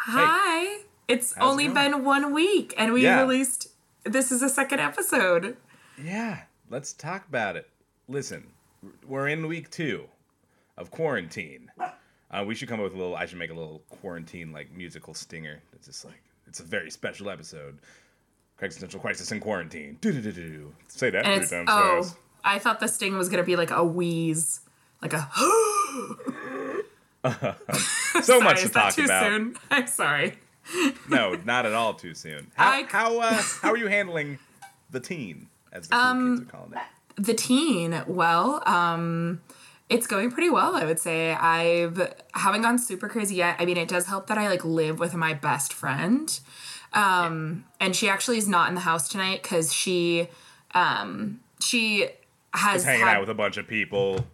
Hi. Hey. It's How's only it been 1 week, and we released... This is the second episode. Yeah. Let's talk about it. Listen, we're in week 2 of quarantine. We should come up with a little... I should make a little quarantine, like, musical stinger. It's just like... It's a very special episode. Existential crisis in quarantine. Do-do-do-do. Say that 3 times fast. Oh, I thought the sting was going to be like a wheeze. Like a... So much to talk about. Soon? I'm sorry. No, not at all too soon. How are you handling the teen, as the kids are calling it? The teen? Well, it's going pretty well, I would say. I haven't gone super crazy yet. I mean, it does help that I, like, live with my best friend. And she actually is not in the house tonight because she has hanging out with a bunch of people.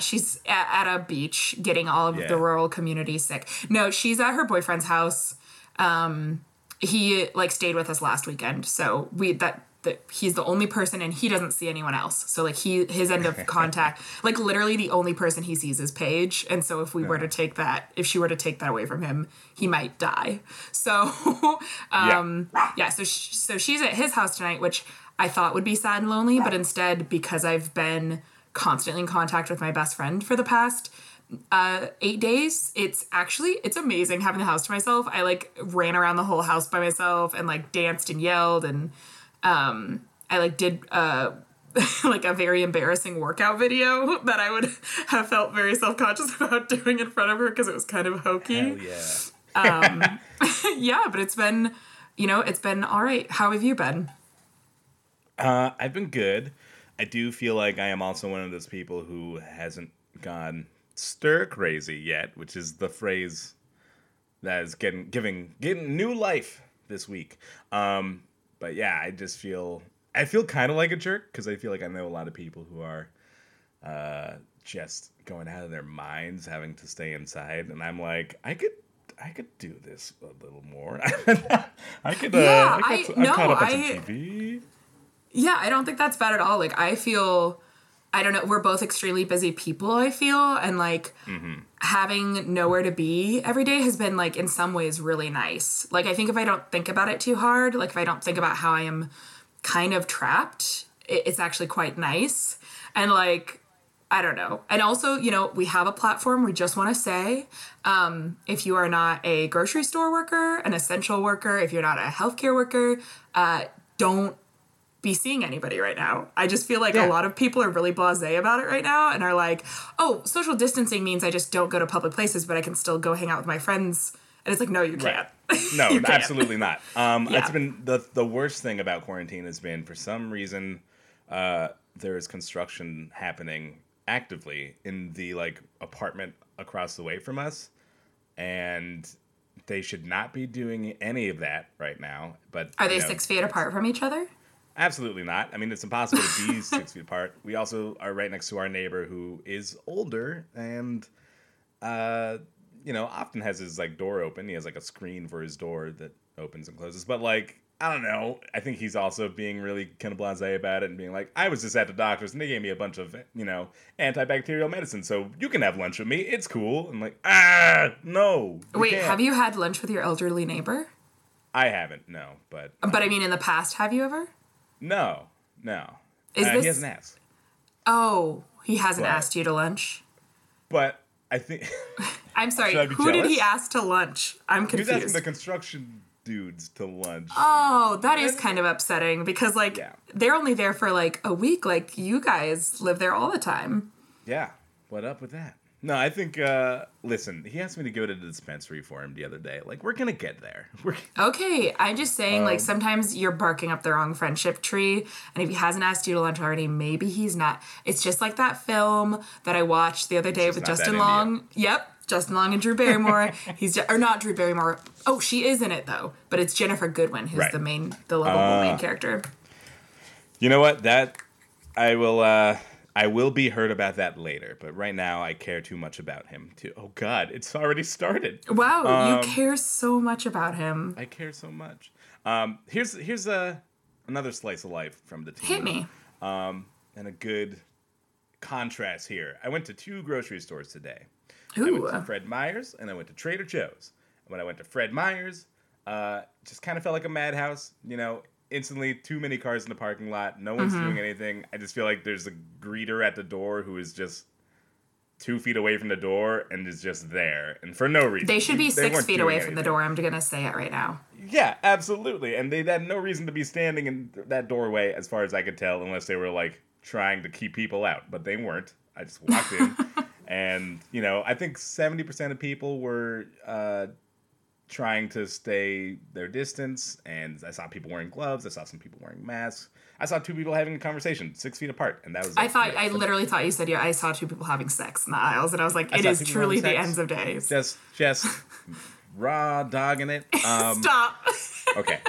She's at a beach getting all of the rural community sick. No, she's at her boyfriend's house. He like stayed with us last weekend, so he's the only person, and he doesn't see anyone else. So like his end of contact, like literally the only person he sees is Paige. And so if we were to take that, if she were to take that away from him, he might die. So, so she's at his house tonight, which I thought would be sad and lonely, but instead, because I've been constantly in contact with my best friend for the past 8 days, it's amazing having the house to myself. I like ran around the whole house by myself and like danced and yelled and, I like did, like a very embarrassing workout video that I would have felt very self-conscious about doing in front of her because it was kind of hokey. Hell yeah. But it's been all right. How have you been? I've been good. I do feel like I am also one of those people who hasn't gone stir crazy yet, which is the phrase that is getting new life this week. But yeah, I feel kind of like a jerk because I feel like I know a lot of people who are just going out of their minds, having to stay inside, and I'm like, I could do this a little more. I'm caught up on some TV. Yeah, I don't think that's bad at all. Like I don't know, we're both extremely busy people, I feel, and like having nowhere to be every day has been like in some ways really nice. Like I think if I don't think about it too hard, like if I don't think about how I am kind of trapped, it's actually quite nice. And like, I don't know. And also, you know, we have a platform. We just want to say, if you are not a grocery store worker, an essential worker, if you're not a healthcare worker, don't be seeing anybody right now. I just feel like a lot of people are really blasé about it right now and are like, oh, social distancing means I just don't go to public places, but I can still go hang out with my friends. And it's like, no, you can't. Right. No, you can't. Absolutely not. It's been the worst thing about quarantine has been, for some reason, there is construction happening actively in the like apartment across the way from us. And they should not be doing any of that right now. But are they 6 feet apart from each other? Absolutely not. I mean, it's impossible to be 6 feet apart. We also are right next to our neighbor who is older and, you know, often has his, like, door open. He has, like, a screen for his door that opens and closes. But, like, I don't know. I think he's also being really kind of blasé about it and being like, I was just at the doctor's and they gave me a bunch of, you know, antibacterial medicine, so you can have lunch with me. It's cool. I'm like, no. Wait, have you had lunch with your elderly neighbor? I haven't, no. But, I mean, in the past, have you ever? No. He hasn't asked. Oh, he hasn't asked you to lunch? But I think... I'm sorry, who did he ask to lunch? I'm confused. He was asking the construction dudes to lunch. Oh, that is kind of upsetting because, like, they're only there for, like, a week. Like, you guys live there all the time. Yeah, what up with that? No, I think, listen, he asked me to go to the dispensary for him the other day. Like, we're going to get there. Okay, I'm just saying, like, sometimes you're barking up the wrong friendship tree, and if he hasn't asked you to lunch already, maybe he's not. It's just like that film that I watched the other day with Justin Long. Yep, Justin Long and Drew Barrymore. Or not Drew Barrymore. Oh, she is in it, though. But it's Jennifer Goodwin who's the lovable main character. You know what? That, I will be heard about that later, but right now I care too much about him, too. Oh, God, it's already started. Wow, you care so much about him. I care so much. Here's another slice of life from the team. Hit me. And a good contrast here. I went to 2 grocery stores today. Ooh. I went to Fred Meyer's and I went to Trader Joe's. When I went to Fred Meyer's, just kind of felt like a madhouse, you know, instantly too many cars in the parking lot. No one's doing anything. I just feel like there's a greeter at the door who is just 2 feet away from the door and is just there. And for no reason. They should be 6 feet away from the door. I'm going to say it right now. Yeah, absolutely. And they had no reason to be standing in that doorway as far as I could tell, unless they were like trying to keep people out. But they weren't. I just walked in. And, you know, I think 70% of people were trying to stay their distance. And I saw people wearing gloves. I saw some people wearing masks. I saw two people having a conversation 6 feet apart. And that was I literally thought you said, yeah, I saw two people having sex in the aisles. And I was like, it is truly the ends of days. Just raw dogging it. Stop. Okay.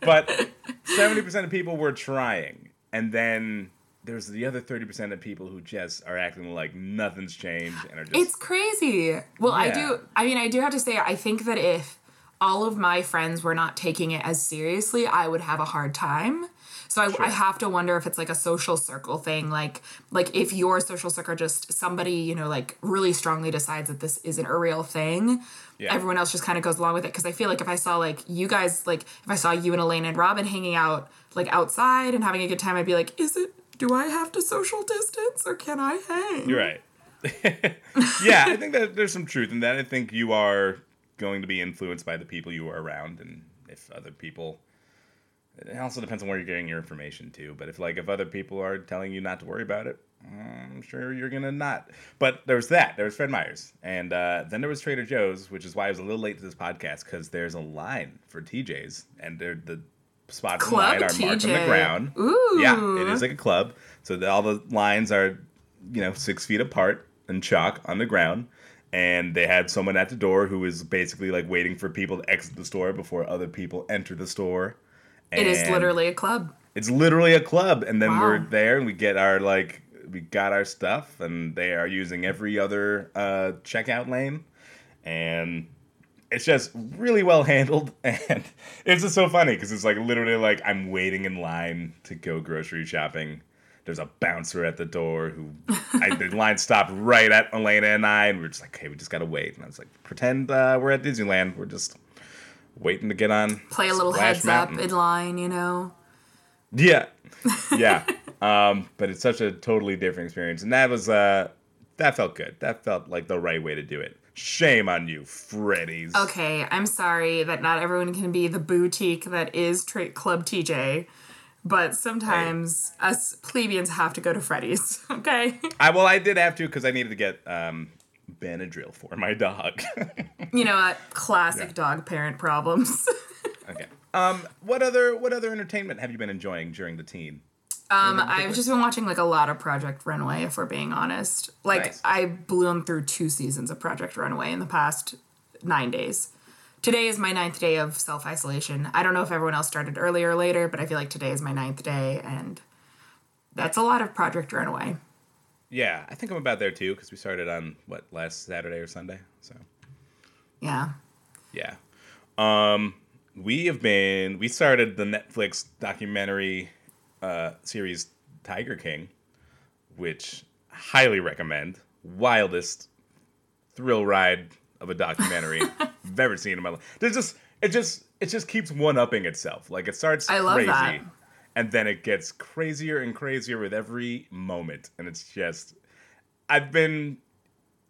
But 70% of people were trying. And then there's the other 30% of people who just are acting like nothing's changed and are just... It's crazy. Well, yeah. I do have to say, I think that if all of my friends were not taking it as seriously, I would have a hard time. So I have to wonder if it's like a social circle thing. Like if your social circle, just somebody, you know, like really strongly decides that this isn't a real thing, everyone else just kind of goes along with it. Because I feel like if I saw like you guys, like if I saw you and Elaine and Robin hanging out like outside and having a good time, I'd be like, is it... Do I have to social distance or can I hang? You're right. Yeah, I think that there's some truth in that. I think you are going to be influenced by the people you are around, and if other people... It also depends on where you're getting your information to, but if other people are telling you not to worry about it, I'm sure you're going to not. But there was that. There was Fred Meyer's. And then there was Trader Joe's, which is why I was a little late to this podcast, because there's a line for TJ's, and they're the... Spots club in line are TJ. Marked on the ground. Ooh. Yeah, it is like a club. So all the lines are, you know, 6 feet apart and chalk on the ground. And they had someone at the door who was basically like waiting for people to exit the store before other people enter the store. And it is literally a club. It's literally a club. And then we're there and we get our we got our stuff, and they are using every other checkout lane. And it's just really well handled, and it's just so funny because it's like literally like I'm waiting in line to go grocery shopping. There's a bouncer at the door who the line stopped right at Elena and I, and we were just like, hey, we just gotta wait. And I was like, pretend we're at Disneyland. We're just waiting to get on. Play a little Splash Mountain. Heads up in line, you know. Yeah, yeah. But it's such a totally different experience, and that was that felt good. That felt like the right way to do it. Shame on you, Freddy's. Okay, I'm sorry that not everyone can be the boutique that is Club TJ, but sometimes us plebeians have to go to Freddy's, okay? I did have to because I needed to get Benadryl for my dog. You know what? Classic dog parent problems. Okay. What other entertainment have you been enjoying during the teen? I've just been watching like a lot of Project Runway, if we're being honest. Like nice. I blew through 2 seasons of Project Runway in the past 9 days. Today is my 9th day of self-isolation. I don't know if everyone else started earlier or later, but I feel like today is my 9th day, and that's a lot of Project Runway. Yeah, I think I'm about there too, because we started on last Saturday or Sunday. So yeah. We started the Netflix documentary series Tiger King, which highly recommend. Wildest thrill ride of a documentary I've ever seen in my life. There's it just keeps one-upping itself. Like it starts crazy that. And then it gets crazier and crazier with every moment. And it's just I've been,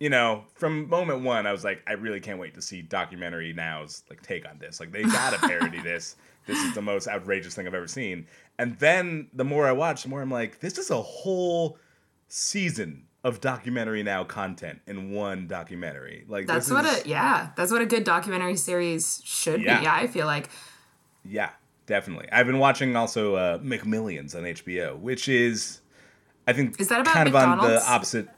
you know, from moment one I was like, I really can't wait to see Documentary Now's like take on this. Like they gotta parody this. This is the most outrageous thing I've ever seen. And then the more I watch, the more I'm like, this is a whole season of Documentary Now content in one documentary. Like that's what a good documentary series should be. Yeah, I feel like. Yeah, definitely. I've been watching also McMillions on HBO, which is, I think, is that about kind McDonald's? Of on the opposite.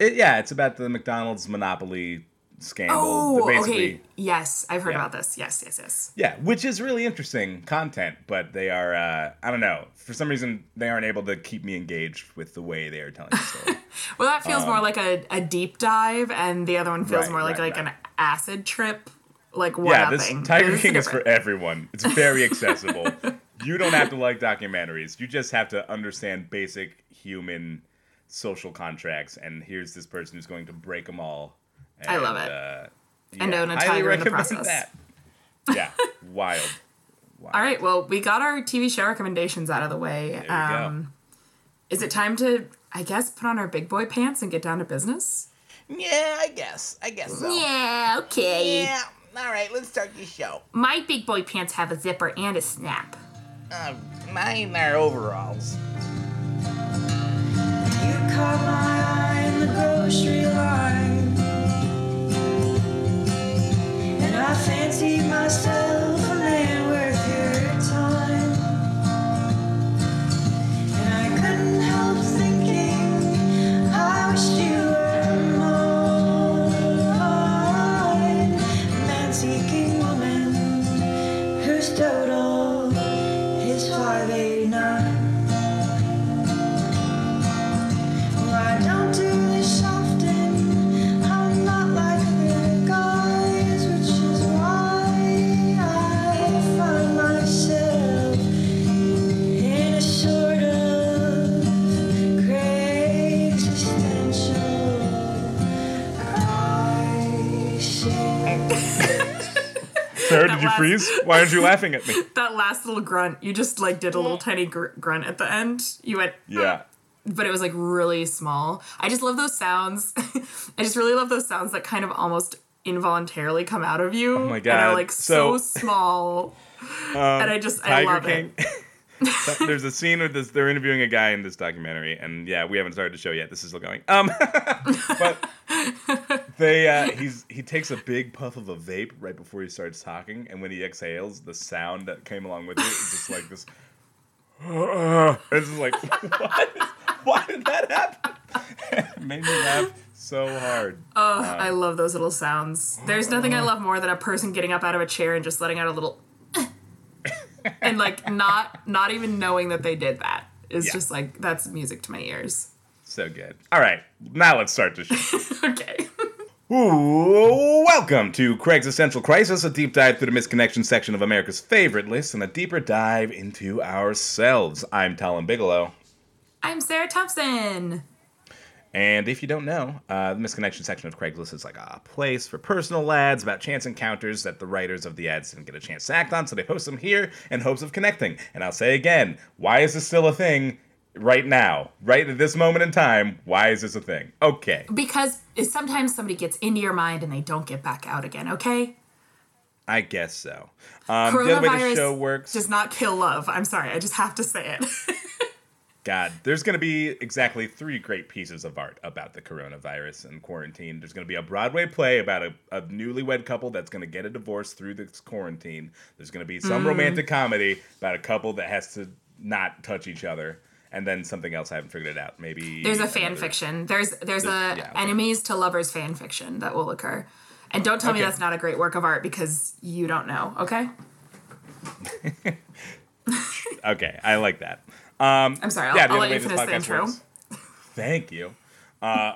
It's about the McDonald's monopoly scandal. Oh, okay. Yes, I've heard about this. Yes. Yeah, which is really interesting content, but they are, I don't know, for some reason, they aren't able to keep me engaged with the way they are telling the story. Well, that feels more like a deep dive, and the other one feels more like an acid trip, like one-upping. Yeah, this Tiger King is for everyone. It's very accessible. You don't have to like documentaries. You just have to understand basic human social contracts, and here's this person who's going to break them all. And, I love it. and own a tiger in the process. That. Yeah, wild. Wow. All right, well, we got our TV show recommendations out of the way. There we go. Is it time to, I guess, put on our big boy pants and get down to business? Yeah, I guess so. Yeah, okay. Yeah, all right, let's start the show. My big boy pants have a zipper and a snap. Mine are overalls. You caught my eye in the grocery line, and I fancied myself a man worth your time. And I couldn't help thinking, I wish you were mine. A man-seeking woman who's total is 589. Well, I don't do this often, I'm not like the guys, which is why I find myself in a sort of existential crisis. Sarah, did you freeze? Why aren't you laughing at me? That last little grunt, you just like did a little tiny grunt at the end. You went, yeah, but it was like really small. I just love those sounds. I just really love those sounds that kind of almost involuntarily come out of you. Oh my God. And are like so small. And I love King. It. There's a scene where they're interviewing a guy in this documentary, and yeah, we haven't started the show yet. This is still going. But they he takes a big puff of a vape right before he starts talking, and when he exhales, the sound that came along with it is just like this. It's just like, why did that happen? It made me laugh so hard. Oh, I love those little sounds. There's nothing I love more than a person getting up out of a chair and just letting out a little. And like not even knowing that they did that is just like, that's music to my ears. So good. All right, now let's start the show. Okay. Ooh, welcome to Craig's Essential Crisis, a deep dive through the misconnection section of America's favorite lists and a deeper dive into ourselves. I'm Talon Bigelow. I'm Sarah Thompson. And if you don't know, the misconnection section of Craigslist is like a place for personal ads about chance encounters that the writers of the ads didn't get a chance to act on, so they post them here in hopes of connecting. And I'll say again, why is this still a thing right now? Right at this moment in time, why is this a thing? Okay. Because sometimes somebody gets into your mind and they don't get back out again, okay? I guess so. The other way the show works does not kill love. I'm sorry, I just have to say it. God, there's going to be exactly 3 great pieces of art about the coronavirus and quarantine. There's going to be a Broadway play about a newlywed couple that's going to get a divorce through this quarantine. There's going to be some romantic comedy about a couple that has to not touch each other. And then something else I haven't figured it out. Maybe there's a fan fiction. There's enemies to lovers fan fiction that will occur. And don't tell me that's not a great work of art, because you don't know, okay? Okay, I like that. I'm sorry, I'll let you finish the intro. Works. Thank you.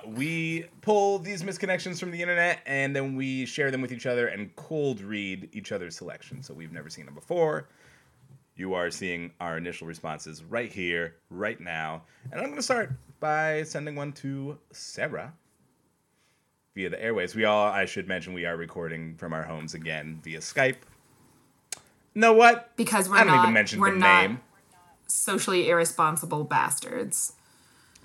We pull these misconnections from the internet, and then we share them with each other and cold read each other's selections. So we've never seen them before. You are seeing our initial responses right here, right now. And I'm going to start by sending one to Sarah via the airways. I should mention, we are recording from our homes again via Skype. Know what? Because I don't even mention the name. Socially irresponsible bastards.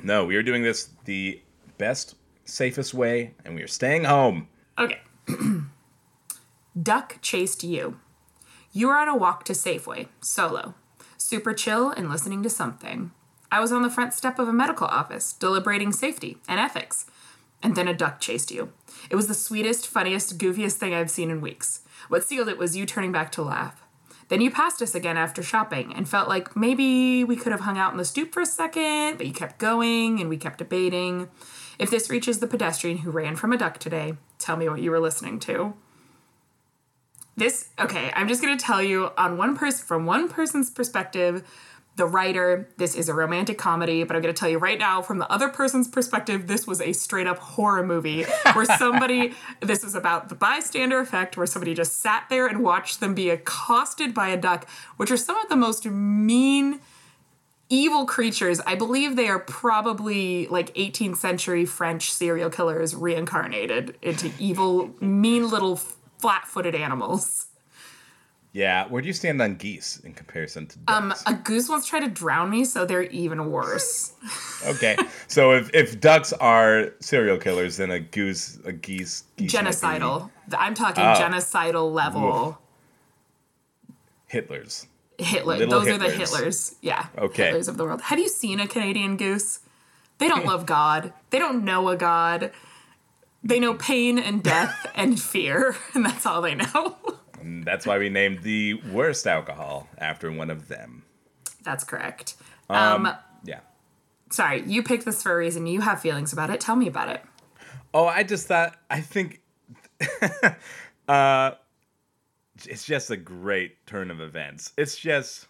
No, we are doing this the best, safest way, and we are staying home. Okay. Duck chased you. You were on a walk to Safeway, solo, super chill and listening to something. I was on the front step of a medical office, deliberating safety and ethics, and then a duck chased you. It was the sweetest, funniest, goofiest thing I've seen in weeks. What sealed it was you turning back to laugh. Then you passed us again after shopping and felt like maybe we could have hung out on the stoop for a second, but you kept going and we kept debating. If this reaches the pedestrian who ran from a duck today, tell me what you were listening to. I'm just going to tell you from one person's perspective, the writer, this is a romantic comedy, but I'm going to tell you right now, from the other person's perspective, this was a straight-up horror movie where this is about the bystander effect, where somebody just sat there and watched them be accosted by a duck, which are some of the most mean evil creatures. I believe they are probably like 18th century French serial killers reincarnated into evil, mean little flat-footed animals. Yeah, where do you stand on geese in comparison to ducks? A goose once tried to drown me, so they're even worse. Okay, so if ducks are serial killers, then a geese genocidal. I'm talking genocidal level. Oof. Hitler. Little Those Hitlers. Are the Hitlers. Yeah. Okay. Hitlers of the world. Have you seen a Canadian goose? They don't love God. They don't know a God. They know pain and death and fear, and that's all they know. And that's why we named the worst alcohol after one of them. That's correct. Yeah. Sorry, you picked this for a reason. You have feelings about it. Tell me about it. Oh, I just thought, I think... it's just a great turn of events. It's just,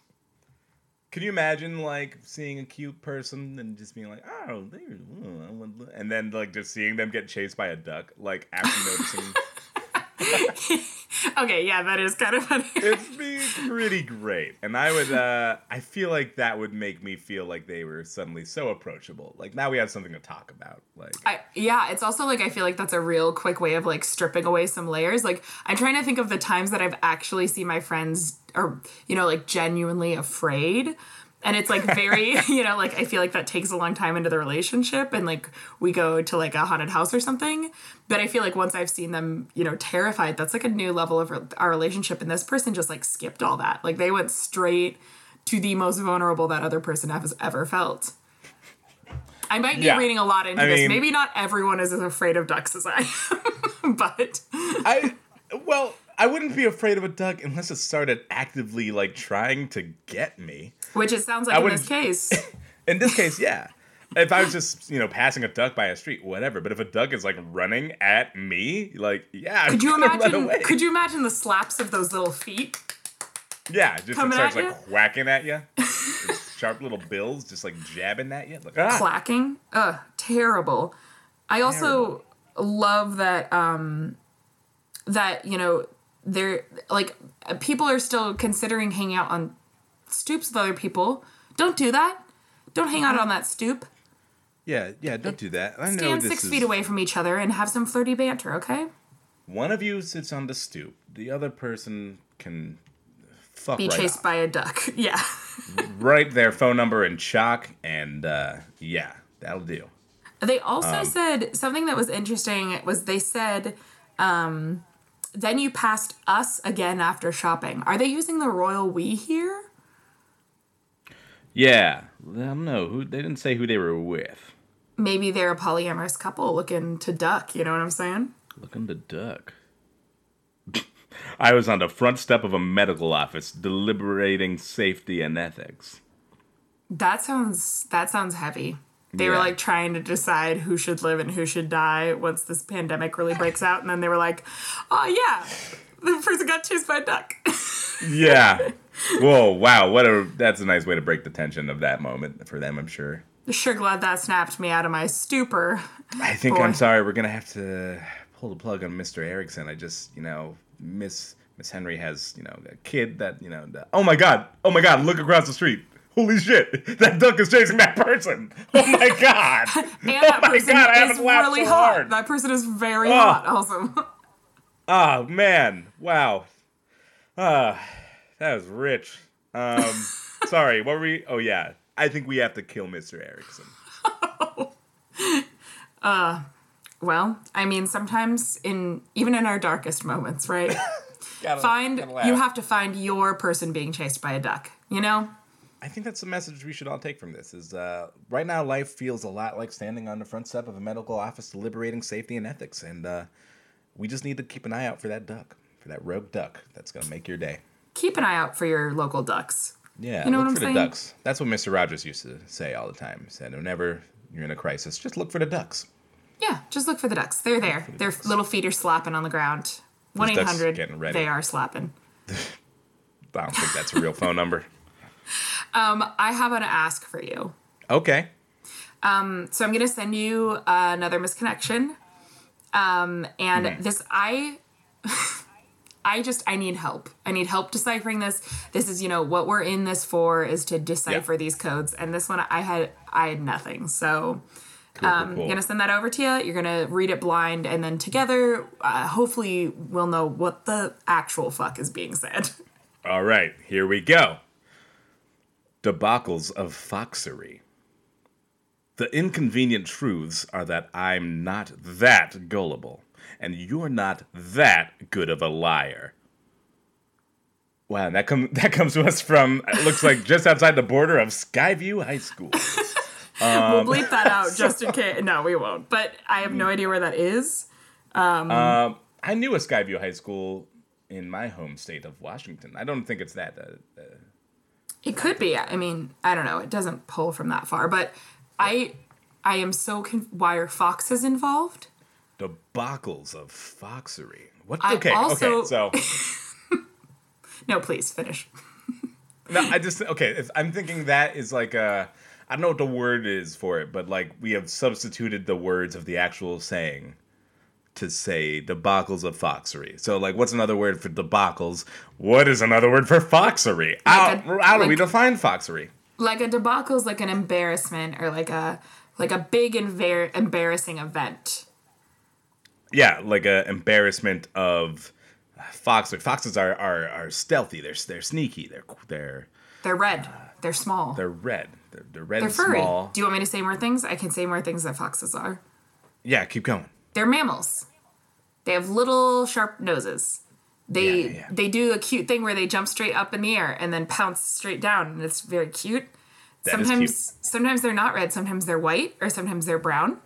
can you imagine like seeing a cute person and just being like, oh, and then like just seeing them get chased by a duck, like after noticing. Okay, yeah, that is kind of funny. It's pretty great. And I would, I feel like that would make me feel like they were suddenly so approachable. Like now we have something to talk about. Like, yeah, it's also like I feel like that's a real quick way of like stripping away some layers. Like I'm trying to think of the times that I've actually seen my friends are, you know, like genuinely afraid. And it's like very, you know, like I feel like that takes a long time into the relationship and like we go to like a haunted house or something. But I feel like once I've seen them, you know, terrified, that's like a new level of our relationship. And this person just like skipped all that. Like they went straight to the most vulnerable that other person has ever felt. I might be reading a lot into this. Maybe not everyone is as afraid of ducks as I am, but. I wouldn't be afraid of a duck unless it started actively, like, trying to get me. Which it sounds like in this case. In this case, yeah. If I was just, you know, passing a duck by a street, whatever. But if a duck is, like, running at me, like, yeah, I'm going to run away. Could you imagine the slaps of those little feet? Yeah, just it starts, like, whacking at you. Sharp little bills just, like, jabbing at you. Like, ah. Clacking. Ugh, terrible. I also love that, that, you know... They're like, people are still considering hanging out on stoops with other people. Don't do that. Don't hang out on that stoop. Yeah, don't do that. I know stand this 6 feet away from each other and have some flirty banter, okay? One of you sits on the stoop. The other person can fuck be right chased off. By a duck. Yeah. Write their phone number in chalk, and yeah, that'll do. They also said something that was interesting was they said... Then you passed us again after shopping. Are they using the royal we here? Yeah. I don't know. They didn't say who they were with. Maybe they're a polyamorous couple looking to duck. You know what I'm saying? Looking to duck. I was on the front step of a medical office deliberating safety and ethics. That sounds heavy. They were, like, trying to decide who should live and who should die once this pandemic really breaks out. And then they were like, oh, yeah, the person got chased by a duck. Yeah. Whoa, wow. That's a nice way to break the tension of that moment for them, I'm sure. Sure glad that snapped me out of my stupor. I think, boy. I'm sorry, we're going to have to pull the plug on Mr. Erickson. I just, you know, Miss Henry has, you know, a kid that, you know, oh, my God, look across the street. Holy shit, that duck is chasing that person. Oh, my God. And that person is really hot. That person is very hot also. Oh, man. Wow. That was rich. Sorry, what were we? Oh, yeah. I think we have to kill Mr. Erickson. Well, I mean, sometimes even in our darkest moments, right? You have to find your person being chased by a duck, you know? I think that's the message we should all take from this is right now life feels a lot like standing on the front step of a medical office deliberating safety and ethics. And we just need to keep an eye out for that duck, for that rogue duck that's going to make your day. Keep an eye out for your local ducks. Yeah, you know look what I'm for saying? The ducks. That's what Mr. Rogers used to say all the time. He said, whenever you're in a crisis, just look for the ducks. Yeah, just look for the ducks. They're there. Their little feet are slapping on the ground. 1-800, they are slapping. I don't think that's a real phone number. I have an ask for you. Okay. So I'm going to send you another misconnection. And this, I need help. I need help deciphering this. This is, you know, what we're in this for is to decipher these codes. And this one, I had nothing. So cool. I'm going to send that over to you. You're going to read it blind. And then together, hopefully we'll know what the actual fuck is being said. All right, here we go. Debacles of foxery. The inconvenient truths are that I'm not that gullible, and you're not that good of a liar. Wow, that comes to us from, it looks like, just outside the border of Skyview High School. We'll bleep that out just in case. No, we won't. But I have no idea where that is. I knew a Skyview High School in my home state of Washington. I don't think it's that. It could be. I mean, I don't know. It doesn't pull from that far, but... I am so confused. Why are foxes involved? Debacles of foxery. What? No, please, finish. No, I'm thinking that is like a... I don't know what the word is for it, but like we have substituted the words of the actual saying to say debacles of foxery. So like, what's another word for debacles? What is another word for foxery? Like how do we define foxery? Like a debacle is like an embarrassment or like a big embarrassing event. Yeah, like a embarrassment of foxes. Foxes are stealthy. They're sneaky. They're red. They're small. They're red. They're red. They're furry. Small. Do you want me to say more things? I can say more things that foxes are. Yeah, keep going. They're mammals. They have little sharp noses. They do a cute thing where they jump straight up in the air and then pounce straight down, and it's very cute. Sometimes they're not red, sometimes they're white, or sometimes they're brown.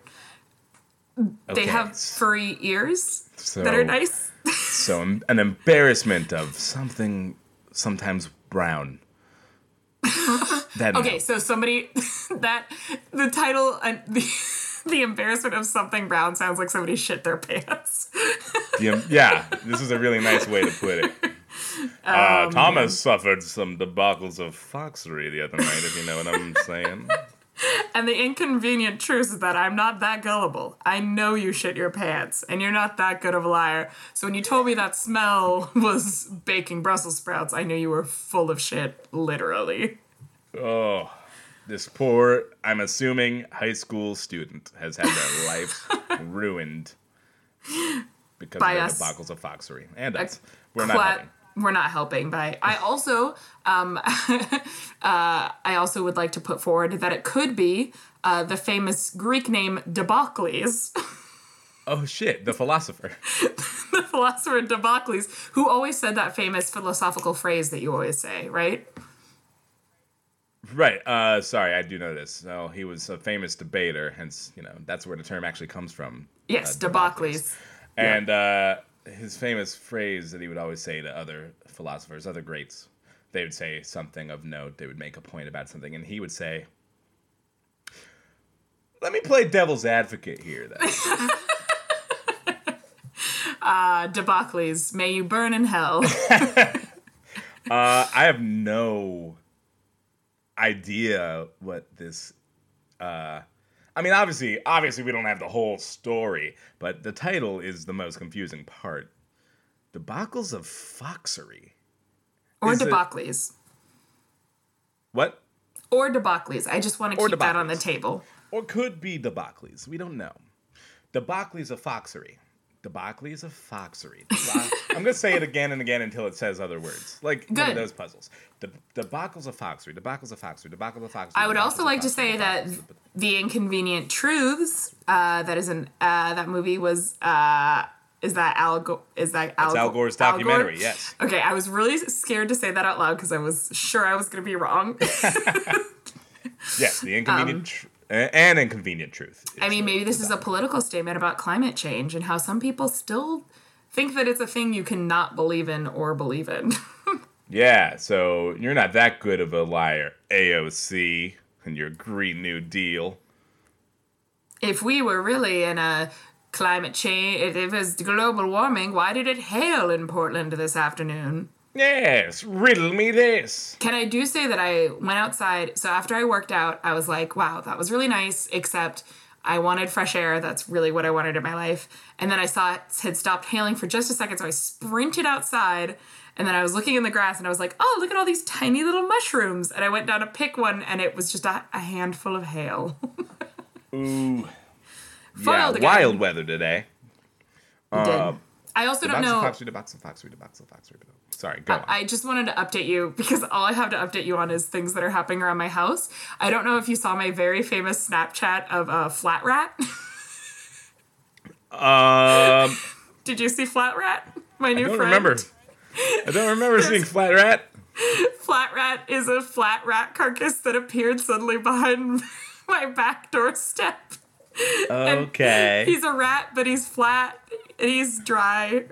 Okay. They have furry ears that are nice. So an embarrassment of something, sometimes brown. So somebody the title The embarrassment of something brown sounds like somebody shit their pants. Yeah, this is a really nice way to put it. Thomas suffered some debacles of foxery the other night, if you know what I'm saying. And the inconvenient truth is that I'm not that gullible. I know you shit your pants, and you're not that good of a liar. So when you told me that smell was baking Brussels sprouts, I knew you were full of shit, literally. Oh. This poor, I'm assuming, high school student has had their life ruined because of the debacles of foxery. And us. We're not helping. I also would like to put forward that it could be the famous Greek name Democles. Oh, shit. The philosopher. The philosopher Democles, who always said that famous philosophical phrase that you always say, right? Right. Sorry, I do know this. So he was a famous debater, hence, you know, that's where the term actually comes from. Yes, Democles. And his famous phrase that he would always say to other philosophers, other greats, they would say something of note. They would make a point about something. And he would say, let me play devil's advocate here, though. Democles, may you burn in hell. I have no idea what this obviously we don't have the whole story, but the title is the most confusing part. Debacles of foxery or debacles. What? Or debacles. I just want to keep that on the table. Or could be debacles. We don't know. Debacles of foxery. Debacles of foxery. I'm going to say it again and again until it says other words. Like Good. One of those puzzles. Debacles of foxery. Debacles of foxery. Debacles of foxery. I would also like to say that The Inconvenient Truths, that movie was, Al Gore's documentary, yes. Okay, I was really scared to say that out loud because I was sure I was going to be wrong. Yes, The Inconvenient Truths. An inconvenient truth. I mean, maybe this is a political statement about climate change and how some people still think that it's a thing you cannot believe in or believe in. Yeah, so you're not that good of a liar, AOC, and your Green New Deal. If we were really in a climate change, if it was global warming, why did it hail in Portland this afternoon? Yes, riddle me this. Can I do say that I went outside, so after I worked out, I was like, wow, that was really nice, except I wanted fresh air. That's really what I wanted in my life. And then I saw it had stopped hailing for just a second, so I sprinted outside. And then I was looking in the grass, and I was like, oh, look at all these tiny little mushrooms. And I went down to pick one, and it was just a handful of hail. Ooh. Foiled again. Wild weather today. Did. I also don't know. Sorry, go on. I just wanted to update you because all I have to update you on is things that are happening around my house. I don't know if you saw my very famous Snapchat of a flat rat. Did you see Flat Rat? My new friend. I don't remember seeing Flat Rat. Flat Rat is a flat rat carcass that appeared suddenly behind my back doorstep. Okay. And he's a rat, but he's flat. And he's dry.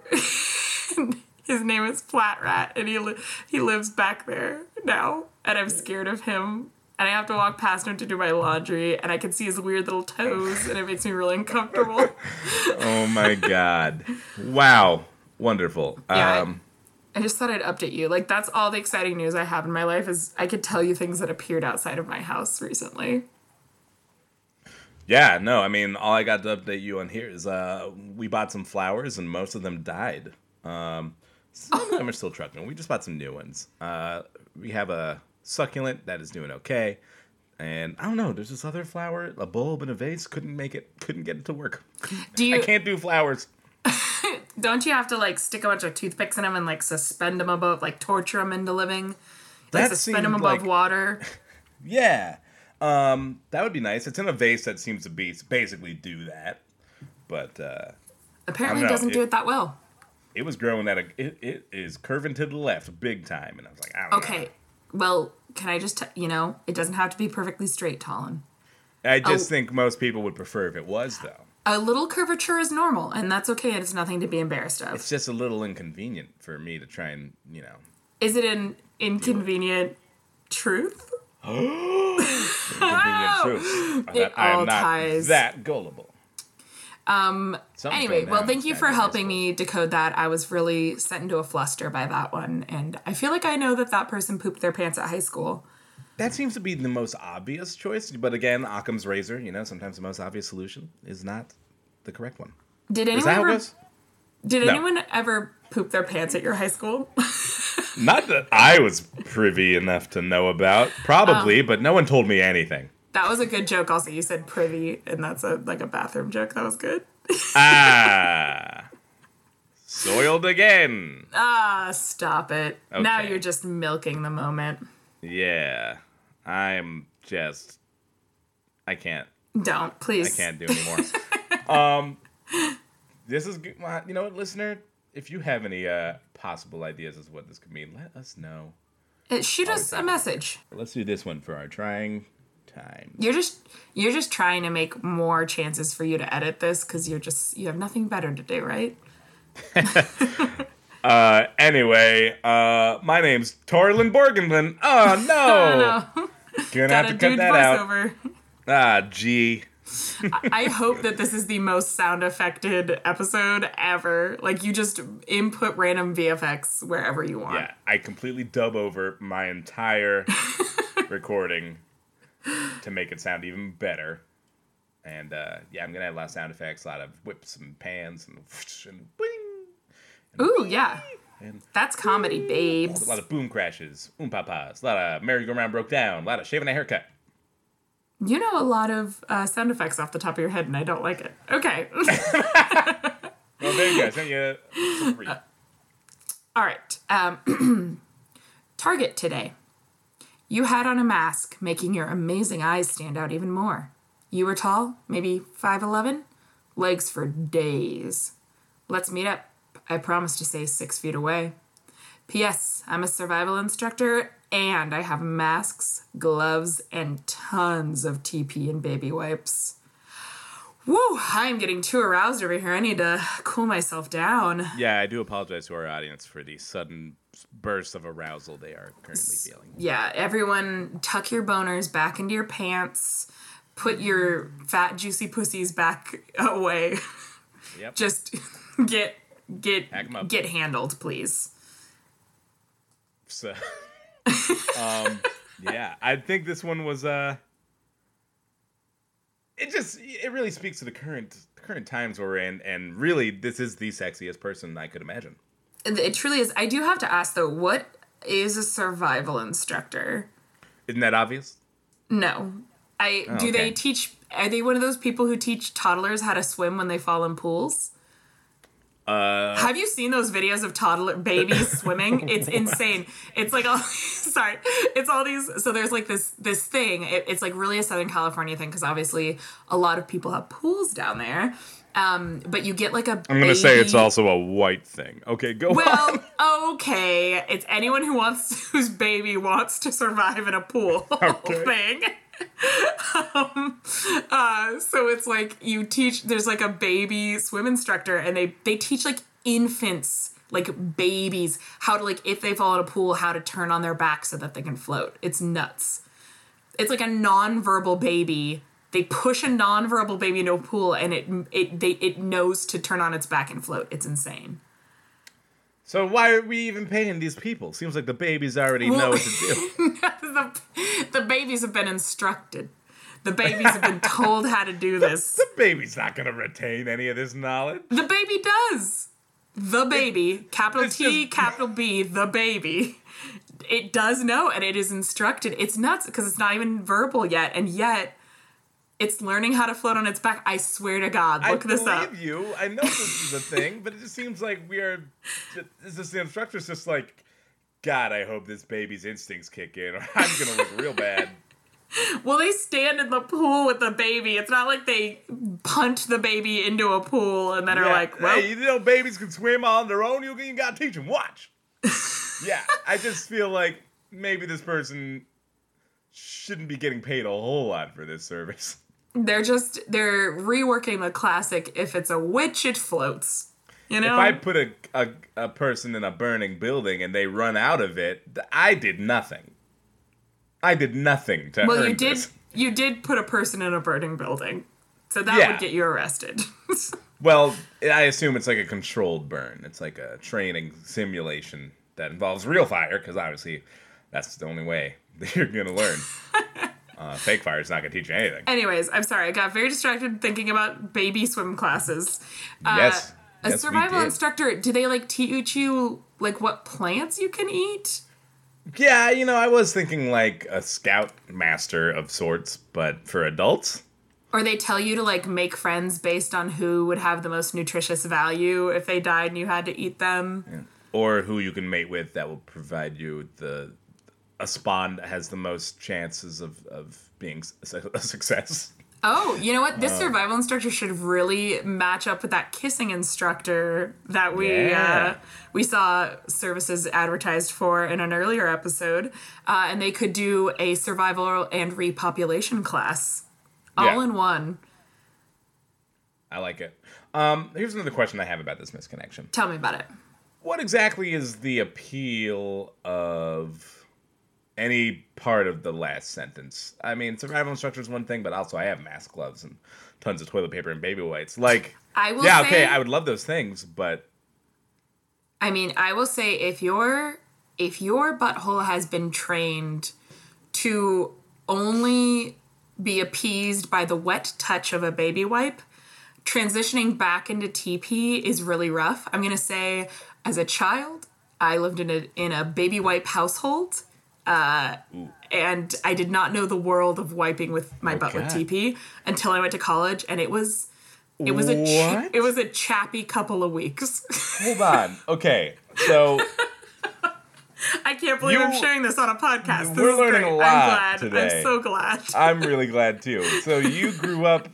His name is Flat Rat, and he lives back there now. And I'm scared of him. And I have to walk past him to do my laundry, and I can see his weird little toes, and it makes me really uncomfortable. Oh my God! Wow. Wonderful. Yeah, I just thought I'd update you. Like, that's all the exciting news I have in my life is I could tell you things that appeared outside of my house recently. Yeah, no, I mean, all I got to update you on here is we bought some flowers and most of them died. Some of them are still trucking. We just bought some new ones. We have a succulent that is doing okay. And I don't know, there's this other flower, a bulb in a vase, couldn't get it to work. I can't do flowers. Don't you have to, like, stick a bunch of toothpicks in them and, like, suspend them above, like, torture them into living? Like, suspend them above water? Yeah. That would be nice. It's in a vase that seems to be basically do that. But, apparently it doesn't do it that well. It was growing at it is curving to the left big time. And I was like, I don't know. Okay. Well, can I just, it doesn't have to be perfectly straight, Colin. I just think most people would prefer if it was, though. A little curvature is normal, and that's okay. It's nothing to be embarrassed of. It's just a little inconvenient for me to try and, Is it an inconvenient truth? Inconvenient truth. I'm not that gullible. Anyway, well, thank you for helping me decode that. I was really sent into a fluster by that one, and I feel like I know that person pooped their pants at high school. That seems to be the most obvious choice, but again, Occam's razor, sometimes the most obvious solution is not the correct one. Did anyone ever poop their pants at your high school? Not that I was privy enough to know about, probably, but no one told me anything. That was a good joke. Also, you said privy, and that's a bathroom joke. That was good. Soiled again. Stop it. Okay. Now you're just milking the moment. Yeah. I can't. Don't, please. I can't do anymore. This is good. You know what, listener? If you have any possible ideas as to what this could mean, let us know. Shoot us a message. Let's do this one for our trying time. You're just trying to make more chances for you to edit this because you have nothing better to do, right? Anyway, my name's Torlin Borgenlin. Oh, no. Gonna have to cut that out. Over. Ah, gee. I hope that this is the most sound-affected episode ever. Like, you just input random VFX wherever you want. Yeah, I completely dub over my entire recording to make it sound even better. And, I'm gonna have a lot of sound effects, a lot of whips and pans and whoosh and bling. Ooh, yeah. And that's comedy, babes. A lot of boom crashes, papas, a lot of merry-go-round broke down, a lot of shaving a haircut. You know a lot of sound effects off the top of your head, and I don't like it. Okay. Well, there you go. Send you some free. All right. Target today. You had on a mask, making your amazing eyes stand out even more. You were tall, maybe 5'11", legs for days. Let's meet up. I promise to stay 6 feet away. P.S. I'm a survival instructor, and I have masks, gloves, and tons of TP and baby wipes. Woo, I'm getting too aroused over here. I need to cool myself down. Yeah, I do apologize to our audience for the sudden burst of arousal they are currently feeling. Yeah, everyone tuck your boners back into your pants. Put your fat, juicy pussies back away. Yep. Just get handled, please. So, I think this one was it really speaks to the current times we're in, and really this is the sexiest person I could imagine. It truly is. I do have to ask though, what is a survival instructor? Isn't that obvious? No. They teach? Are they one of those people who teach toddlers how to swim when they fall in pools? Have you seen those videos of toddler babies swimming? It's insane. It's like there's like this thing. It's like really a Southern California thing because obviously a lot of people have pools down there. But you get like a baby. I'm going to say it's also a white thing. Okay, go on. Well, okay. It's anyone whose baby wants to survive in a pool thing. So it's like you teach, there's like a baby swim instructor and they teach like infants, like babies, how to like, if they fall in a pool, how to turn on their back so that they can float. It's nuts. It's like a non-verbal baby. They push a non-verbal baby into a pool and it knows to turn on its back and float. It's insane. So why are we even paying these people? Seems like the babies already know what to do. The babies have been instructed. The babies have been told how to do this. The baby's not going to retain any of this knowledge. The baby does. The baby, capital T, capital B, the baby. It does know and it is instructed. It's nuts because it's not even verbal yet. And yet it's learning how to float on its back. I swear to God, look this up. I believe you. I know this is a thing, but it just seems like the instructor's just like, God, I hope this baby's instincts kick in or I'm going to look real bad. Well, they stand in the pool with the baby. It's not like they punt the baby into a pool and then are like, well. Hey, you know babies can swim on their own. You got to teach them. Watch. Yeah, I just feel like maybe this person shouldn't be getting paid a whole lot for this service. They're reworking the classic, if it's a witch, it floats. You know? If I put a person in a burning building and they run out of it, I did nothing. To earn this. You did put a person in a burning building. So that would get you arrested. Well, I assume it's like a controlled burn. It's like a training simulation that involves real fire, because obviously that's the only way that you're going to learn. Fake fire is not going to teach you anything. Anyways, I'm sorry. I got very distracted thinking about baby swim classes. Yes. A survival instructor, do they, like, teach you, like, what plants you can eat? Yeah, you know, I was thinking, like, a scout master of sorts, but for adults. Or they tell you to, like, make friends based on who would have the most nutritious value if they died and you had to eat them. Yeah. Or who you can mate with that will provide you a spawn that has the most chances of being a success. Oh, you know what? This survival instructor should really match up with that kissing instructor that we saw services advertised for in an earlier episode. And they could do a survival and repopulation class all in one. I like it. Here's another question I have about this misconnection. Tell me about it. What exactly is the appeal of any part of the last sentence? I mean, survival instructor is one thing, but also I have mask gloves and tons of toilet paper and baby wipes. Like, I would love those things, but I mean, I will say if your butthole has been trained to only be appeased by the wet touch of a baby wipe, transitioning back into TP is really rough. I'm going to say, as a child, I lived in a baby wipe household. And I did not know the world of wiping with my butt with TP until I went to college, and it was a chappy couple of weeks. Hold on, okay, so I can't believe I'm sharing this on a podcast. We're learning a lot. I'm glad. Today. I'm so glad. I'm really glad too. So you grew up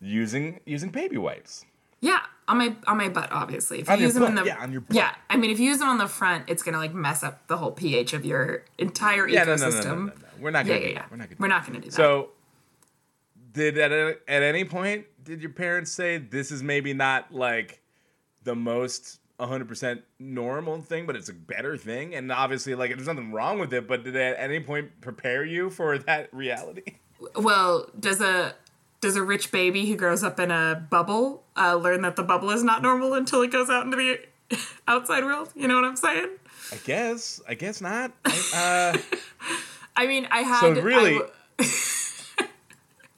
using baby wipes. Yeah. On my butt, obviously. If you use them on your butt. Yeah, I mean, if you use them on the front, it's gonna like mess up the whole pH of your entire ecosystem. No. We're not gonna. We're not gonna do that. So, did at any point did your parents say this is maybe not like the most 100% normal thing, but it's a better thing? And obviously, like there's nothing wrong with it, but did they at any point prepare you for that reality? Well, does a rich baby who grows up in a bubble learn that the bubble is not normal until it goes out into the outside world? You know what I'm saying? I guess not. I mean, I had... So really...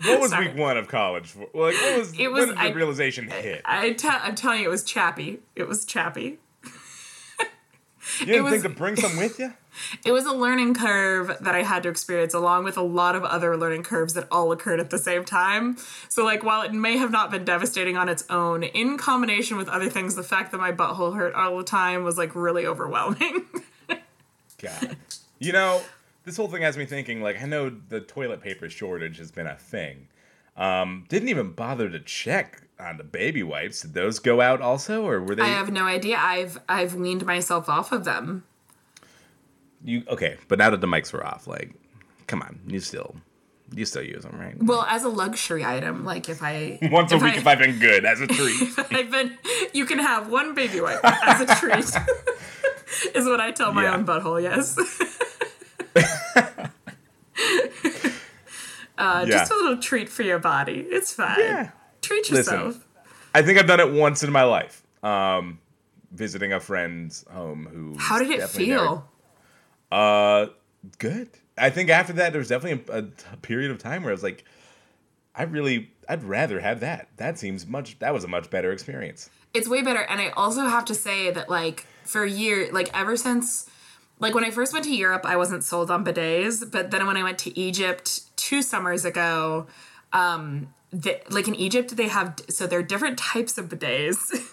What was week one of college for? Like, what was, it was, when did the realization hit? I'm telling you, it was chappy. It was chappy. You didn't think to bring some with you? It was a learning curve that I had to experience along with a lot of other learning curves that all occurred at the same time. So, like, while it may have not been devastating on its own, in combination with other things, the fact that my butthole hurt all the time was, like, really overwhelming. God. You know, this whole thing has me thinking, like, I know the toilet paper shortage has been a thing. Didn't even bother to check on the baby wipes. Did those go out also, or were they? I have no idea. I've weaned myself off of them. Okay, but now that the mics were off, like, come on, you still use them, right? Well, as a luxury item, like if I... Once a week, if I've been good, as a treat. You can have one baby wipe as a treat, is what I tell my own butthole, yes. Just a little treat for your body. It's fine. Yeah. Treat yourself. Listen, I think I've done it once in my life, visiting a friend's home who... How did it feel? Good. I think after that, there was definitely a period of time where I was like, I'd rather have that. That was a much better experience. It's way better. And I also have to say that, like, for a year, like, ever since, like, when I first went to Europe, I wasn't sold on bidets. But then when I went to Egypt 2 summers ago, like, in Egypt, they have, so there are different types of bidets.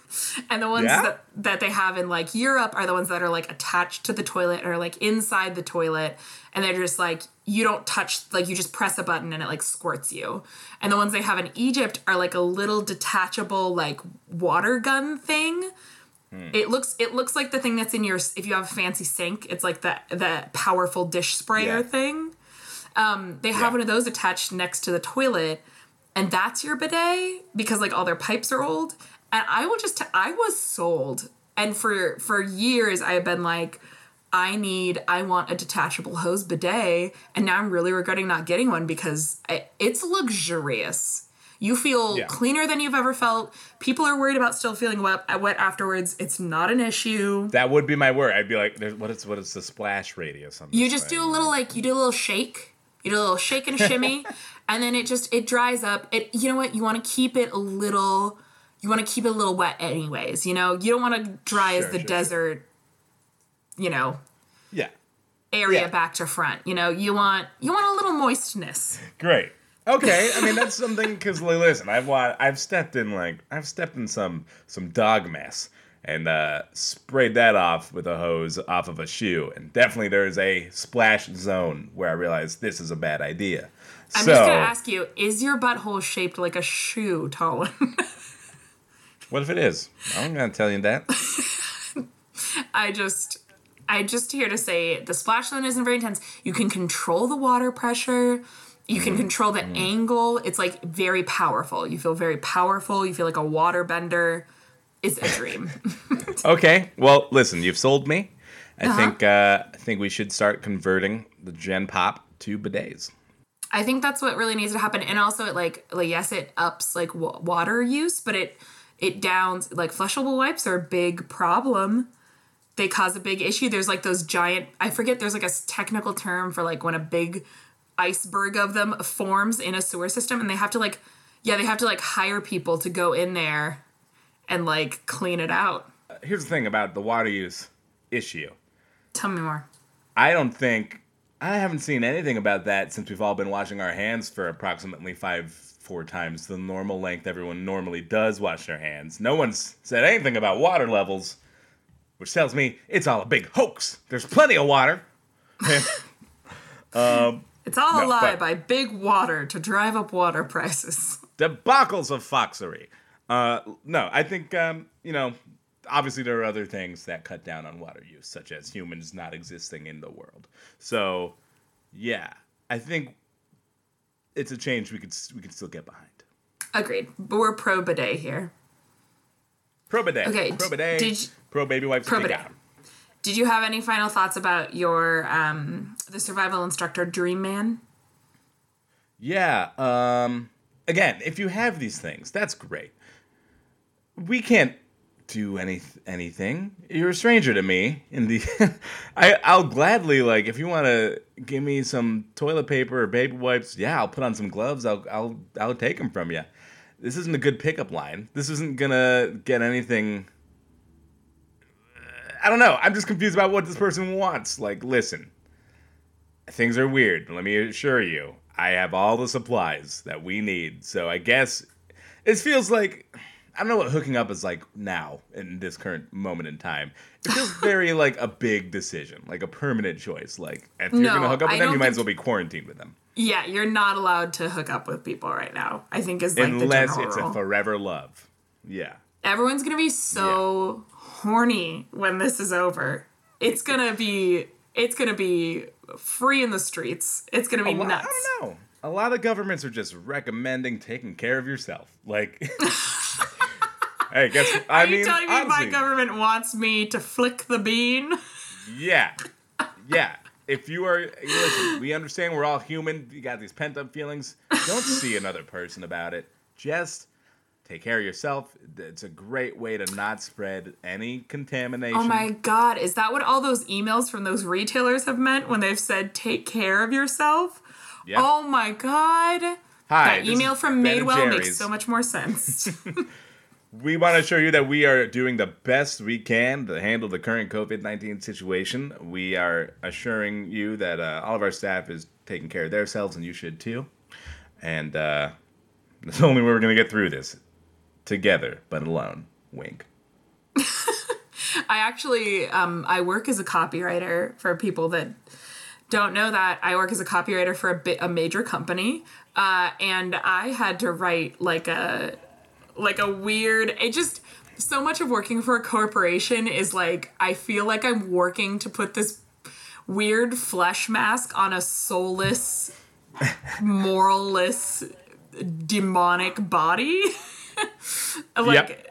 And the ones that they have in, like, Europe are the ones that are, like, attached to the toilet or, like, inside the toilet. And they're just, like, you don't touch, like, you just press a button and it, like, squirts you. And the ones they have in Egypt are, like, a little detachable, like, water gun thing. It looks like the thing that's in your, if you have a fancy sink, it's, like, the powerful dish sprayer thing. They have one of those attached next to the toilet. And that's your bidet because, like, all their pipes are old. And I was sold. And for years, I have been like, I want a detachable hose bidet. And now I'm really regretting not getting one because it's luxurious. You feel cleaner than you've ever felt. People are worried about still feeling wet afterwards. It's not an issue. That would be my worry. I'd be like, what is the splash radius on this? You just do a little, like, you do a little shake. You do a little shake and a shimmy. And then it dries up. You know what? You want to keep it a little wet anyways. You know, you don't want to dry as the desert, you know, area back to front. You know, you want a little moistness. Great. Okay. I mean, that's something because, listen, I've stepped in some dog mess and sprayed that off with a hose off of a shoe. And definitely there is a splash zone where I realized this is a bad idea. I'm just going to ask you, is your butthole shaped like a shoe, Colin? What if it is? I'm going to tell you that. I just here to say the splash zone isn't very intense. You can control the water pressure. You can control the angle. It's, like, very powerful. You feel very powerful. You feel like a waterbender. It's a dream. Okay. Well, listen, you've sold me. I think we should start converting the Gen Pop to bidets. I think that's what really needs to happen. And also it like yes, it ups like water use, but it downs, like, flushable wipes are a big problem. They cause a big issue. There's, like, those giant, I forget, there's, like, a technical term for, like, when a big iceberg of them forms in a sewer system and they have to hire people to go in there and, like, clean it out. Here's the thing about the water use issue. Tell me more. I haven't seen anything about that since we've all been washing our hands for approximately 4 times the normal length everyone normally does wash their hands. No one's said anything about water levels, which tells me it's all a big hoax. There's plenty of water. It's all a lie by big water to drive up water prices. Debacles of foxery. No, I think, you know, obviously there are other things that cut down on water use, such as humans not existing in the world. So, yeah, I think it's a change we could still get behind. Agreed. But we're pro bidet here. Pro bidet. Okay. Pro bidet. Pro baby wipes. Pro bidet. Did you have any final thoughts about your the survival instructor Dream Man? Yeah. Again, if you have these things, that's great. We can't do anything. You're a stranger to me. I'll gladly, like, if you want to give me some toilet paper or baby wipes, yeah, I'll put on some gloves. I'll take them from you. This isn't a good pickup line. This isn't gonna get anything. I don't know. I'm just confused about what this person wants. Like, listen, things are weird. Let me assure you, I have all the supplies that we need. So I guess it feels like, I don't know what hooking up is like now in this current moment in time. It feels very like a big decision, like a permanent choice. Like if you're going to hook up with them, you might as well be quarantined with them. Yeah, you're not allowed to hook up with people right now, I think is like unless the general rule. A forever love. Yeah. Everyone's going to be so horny when this is over. It's going to be free in the streets. It's going to be nuts. I don't know. A lot of governments are just recommending taking care of yourself. Like, hey, guess what? I mean, are you telling me honestly, my government wants me to flick the bean? Yeah. Yeah. If you are, listen, we understand we're all human. You got these pent-up feelings. Don't see another person about it. Just take care of yourself. It's a great way to not spread any contamination. Oh my God. Is that what all those emails from those retailers have meant when they've said, take care of yourself? Yep. Oh my God. Hi, that email from Madewell makes so much more sense. We want to assure you that we are doing the best we can to handle the current COVID-19 situation. We are assuring you that all of our staff is taking care of themselves, and you should too. And that's the only way we're going to get through this. Together, but alone. Wink. I actually, I work as a copywriter for people that don't know that. I work as a copywriter for a major company, and I had to write like a weird, it just, so much of working for a corporation is like, I feel like I'm working to put this weird flesh mask on a soulless, moralless, demonic body. Like, yep.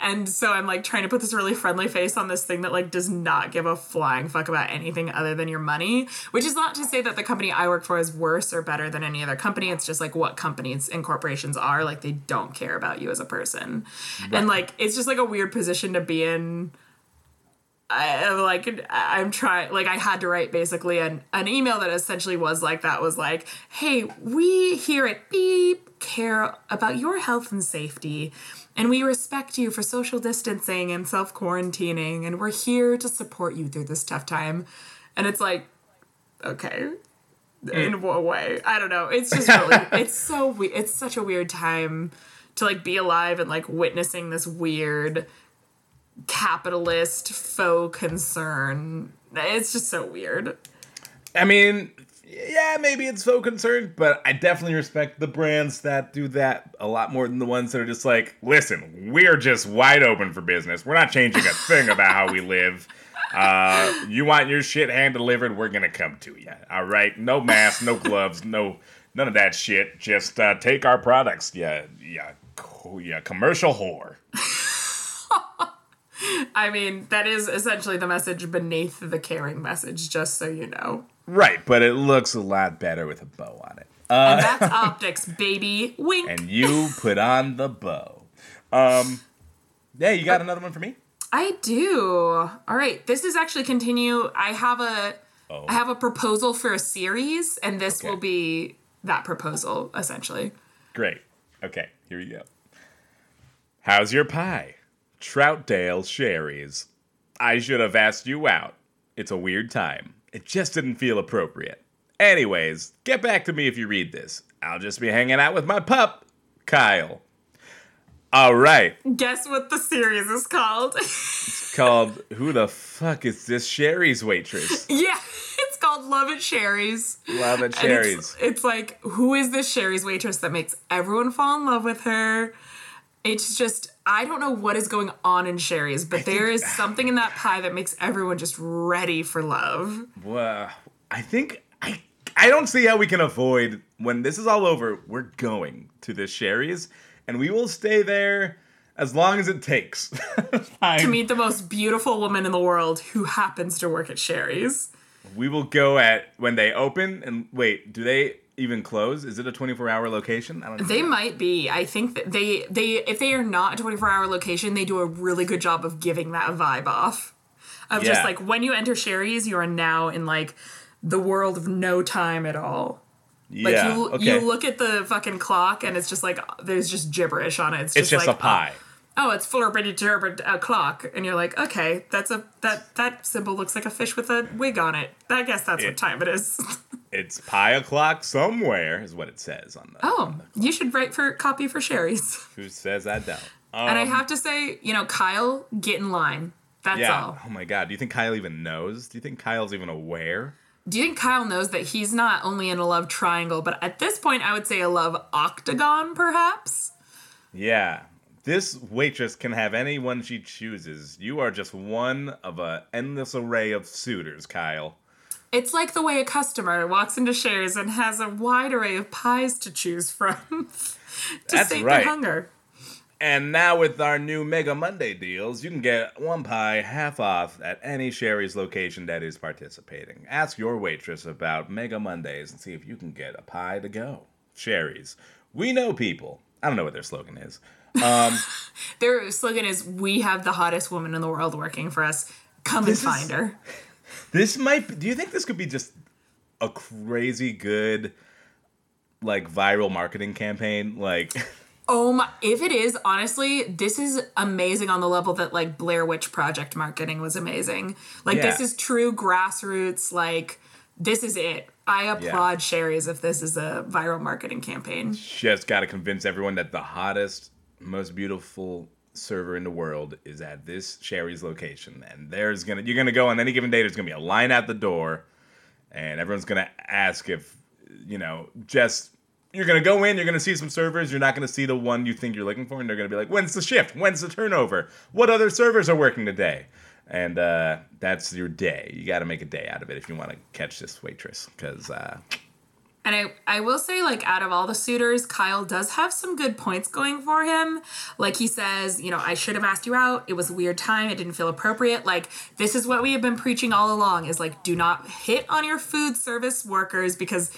And so I'm like trying to put this really friendly face on this thing that like does not give a flying fuck about anything other than your money, which is not to say that the company I work for is worse or better than any other company. It's just like what companies and corporations are like, they don't care about you as a person. Right. And like, it's just like a weird position to be in. I had to write basically an email that essentially was like, that was like, hey, we here at Beep care about your health and safety, and we respect you for social distancing and self-quarantining, and we're here to support you through this tough time. And it's like, okay, in what way? I don't know. It's just really, it's such a weird time to like be alive and like witnessing this weird capitalist faux concern. It's just so weird. I mean, yeah, maybe it's faux concern, but I definitely respect the brands that do that a lot more than the ones that are just like, listen, we're just wide open for business. We're not changing a thing about how we live. You want your shit hand delivered, we're gonna come to you. All right, no mask, no gloves, no none of that shit. Just take our products. Yeah, commercial whore. I mean, that is essentially the message beneath the caring message, just so you know. Right, but it looks a lot better with a bow on it. And that's optics, baby. Wink. And you put on the bow. Yeah, you got another one for me? I do. All right, this is actually continue. I have a proposal for a series, and this will be that proposal, essentially. Great. Okay, here we go. How's your pie? Troutdale Sherry's. I should have asked you out. It's a weird time. It just didn't feel appropriate. Anyways, get back to me if you read this. I'll just be hanging out with my pup, Kyle. All right. Guess what the series is called? It's called, who the fuck is this Sherry's waitress? Yeah, it's called Love It Sherry's. Love It Sherry's. It's like, who is this Sherry's waitress that makes everyone fall in love with her? It's just, I don't know what is going on in Sherry's, but there is something in that pie that makes everyone just ready for love. Well, I think, I don't see how we can avoid, when this is all over, we're going to this Sherry's, and we will stay there as long as it takes. To meet the most beautiful woman in the world who happens to work at Sherry's. We will go at, when they open, and wait, do they even close? Is it a 24-hour location? I don't know. They might be. I think that they if they are not a 24-hour location, they do a really good job of giving that vibe off. Of just like when you enter Sherry's, you are now in like the world of no time at all. Yeah. Like you look at the fucking clock and it's just like there's just gibberish on it. It's just like, a pie. Oh, it's full of a clock, and you're like, okay, that's that symbol looks like a fish with a wig on it. I guess that's what time it is. It's pie o'clock somewhere, is what it says on the. Oh, you should write for copy for Sherry's. Who says I don't? And I have to say, Kyle, get in line. That's all. Oh my God, do you think Kyle even knows? Do you think Kyle's even aware? Do you think Kyle knows that he's not only in a love triangle, but at this point, I would say a love octagon, perhaps? Yeah. This waitress can have anyone she chooses. You are just one of an endless array of suitors, Kyle. It's like the way a customer walks into Sherry's and has a wide array of pies to choose from to save their hunger. And now with our new Mega Monday deals, you can get one pie half off at any Sherry's location that is participating. Ask your waitress about Mega Mondays and see if you can get a pie to go. Sherry's. We know people. I don't know what their slogan is. Their slogan is, we have the hottest woman in the world working for us. Come and find her. Do you think this could be just a crazy good, like, viral marketing campaign? Like, oh my, if it is, honestly, this is amazing on the level that, like, Blair Witch Project marketing was amazing. Like, this is true grassroots, like, this is it. I applaud Sherry's if this is a viral marketing campaign. Just got to convince everyone that the hottest, most beautiful server in the world is at this Sherry's location, and you're gonna go on any given day. There's gonna be a line out the door, and everyone's gonna ask if you're gonna go in. You're gonna see some servers. You're not gonna see the one you think you're looking for, and they're gonna be like, "When's the shift? When's the turnover? What other servers are working today?" And that's your day. You got to make a day out of it if you want to catch this waitress, because. And I will say, like, out of all the suitors, Kyle does have some good points going for him. Like, he says, I should have asked you out. It was a weird time. It didn't feel appropriate. Like, this is what we have been preaching all along is, like, do not hit on your food service workers because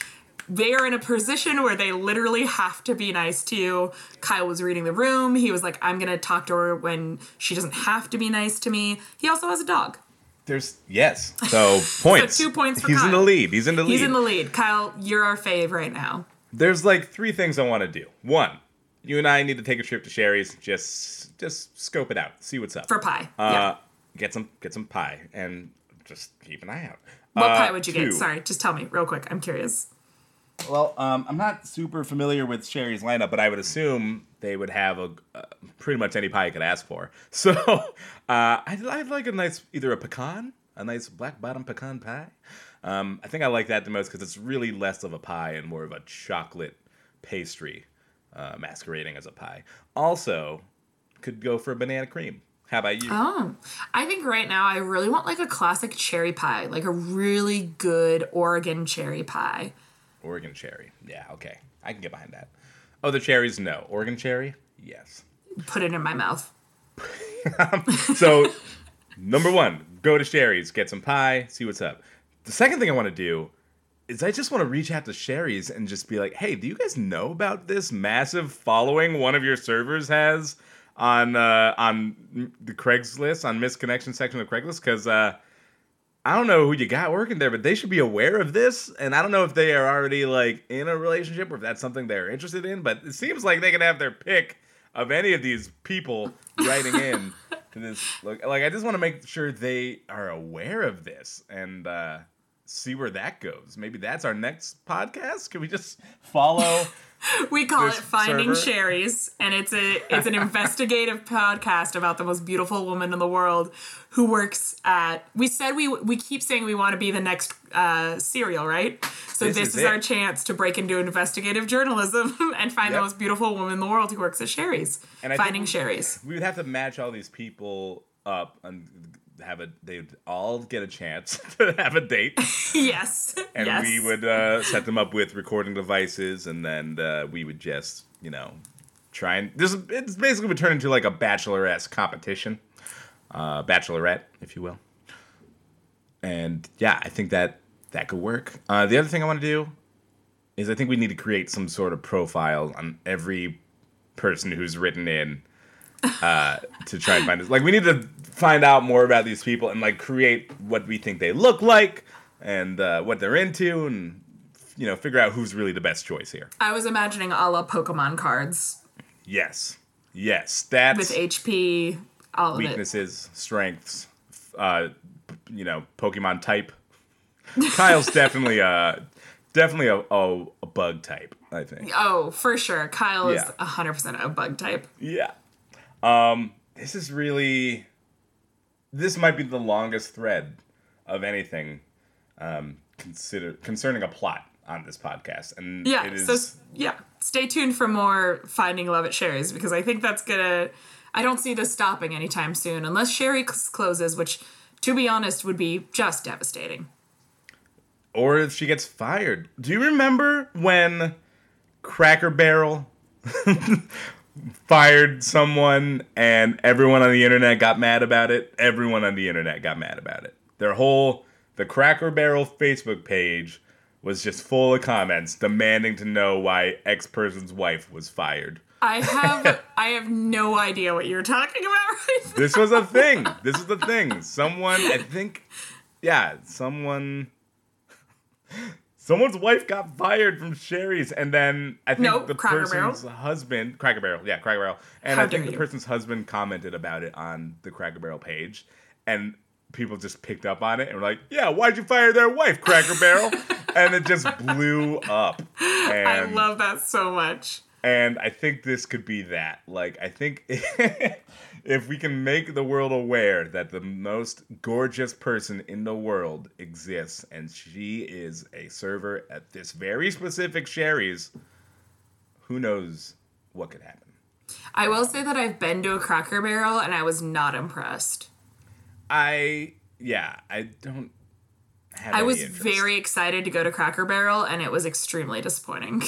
they are in a position where they literally have to be nice to you. Kyle was reading the room. He was like, I'm going to talk to her when she doesn't have to be nice to me. He also has a dog. So points. So 2 points for Kyle. He's in the lead. Kyle, you're our fave right now. There's like 3 things I want to do. 1, you and I need to take a trip to Sherry's. Just scope it out. See what's up. For pie. Get some pie and just keep an eye out. What pie would you get? Sorry, just tell me real quick. I'm curious. Well, I'm not super familiar with Sherry's lineup, but I would assume they would have pretty much any pie I could ask for. So I'd like a nice black bottom pecan pie. I think I like that the most because it's really less of a pie and more of a chocolate pastry masquerading as a pie. Also, could go for a banana cream. How about you? Oh, I think right now I really want like a classic cherry pie, like a really good Oregon cherry pie. Oregon cherry. Yeah, okay. I can get behind that. Oh, the cherries, no. Oregon cherry? Yes. Put it in my mouth. So, number 1, go to Sherry's, get some pie, see what's up. The second thing I want to do is I just want to reach out to Sherry's and just be like, hey, do you guys know about this massive following one of your servers has on the Craigslist, on misconnection section of Craigslist? Because, I don't know who you got working there, but they should be aware of this. And I don't know if they are already like in a relationship or if that's something they're interested in. But it seems like they can have their pick of any of these people writing in to this. Like, I just want to make sure they are aware of this and see where that goes. Maybe that's our next podcast. Can we just follow? We call it Finding Sherry's, and it's an investigative podcast about the most beautiful woman in the world who works at. We said we keep saying we want to be the next serial, right? So this is our chance to break into investigative journalism and find the most beautiful woman in the world who works at Sherry's. And Finding Sherry's. We would have to match all these people up and they'd all get a chance to have a date. Yes. And we would set them up with recording devices, and then we would just, try and it's basically would turn into like a bachelor-esque competition, bachelorette, if you will. And yeah, I think that could work. The other thing I want to do, is I think we need to create some sort of profile on every person who's written in to try and find this. Like, we need to find out more about these people and, like, create what we think they look like and what they're into and, you know, figure out who's really the best choice here. I was imagining a la Pokemon cards. Yes. Yes. That's... with HP, all of it. Weaknesses, strengths, you know, Pokemon type. Kyle's definitely a bug type, I think. Oh, for sure. Kyle is 100% a bug type. Yeah. This is really... this might be the longest thread of anything concerning a plot on this podcast. And yeah, it is... so, yeah, stay tuned for more Finding Love at Sherry's, because I think that's gonna... I don't see this stopping anytime soon, unless Sherry's closes, which, to be honest, would be just devastating. Or if she gets fired. Do you remember when Cracker Barrel... fired someone and everyone on the internet got mad about it. Their whole, the Cracker Barrel Facebook page was just full of comments demanding to know why X person's wife was fired. I have no idea what you're talking about right now. This was a thing. Someone, I think, someone's wife got fired from Sherry's, and then I think the person's husband... Cracker Barrel. And I think the person's husband commented about it on the Cracker Barrel page, and people just picked up on it and were like, yeah, why'd you fire their wife, Cracker Barrel? And it just blew up. And I love that so much. And I think this could be that. Like, I think if we can make the world aware that the most gorgeous person in the world exists, and she is a server at this very specific Sherry's, who knows what could happen. I will say that I've been to a Cracker Barrel, and I was not impressed. I was very excited to go to Cracker Barrel, and it was extremely disappointing.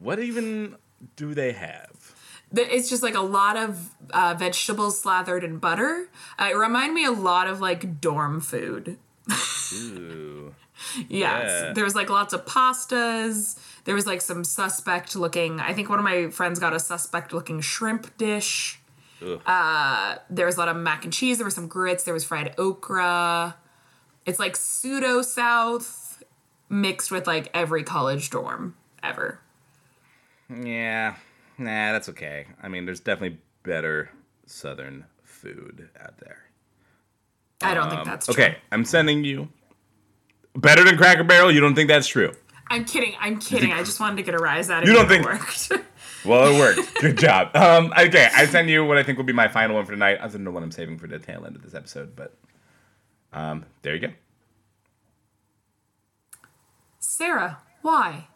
What even do they have? It's just like a lot of vegetables slathered in butter. It reminded me a lot of like dorm food. Ooh. Yeah. There was like lots of pastas. There was like some suspect looking. I think one of my friends got a suspect looking shrimp dish. There was a lot of mac and cheese. There were some grits. There was fried okra. It's like pseudo South mixed with like every college dorm ever. Yeah, nah, that's okay. I mean, there's definitely better Southern food out there. I don't think that's true. Okay, I'm sending you better than Cracker Barrel. You don't think that's true? I'm kidding. I just wanted to get a rise out of you. You don't think it worked? Well, it worked. Good job. Okay, I send you what I think will be my final one for tonight. I don't know what I'm saving for the tail end of this episode, but there you go. Sarah, why?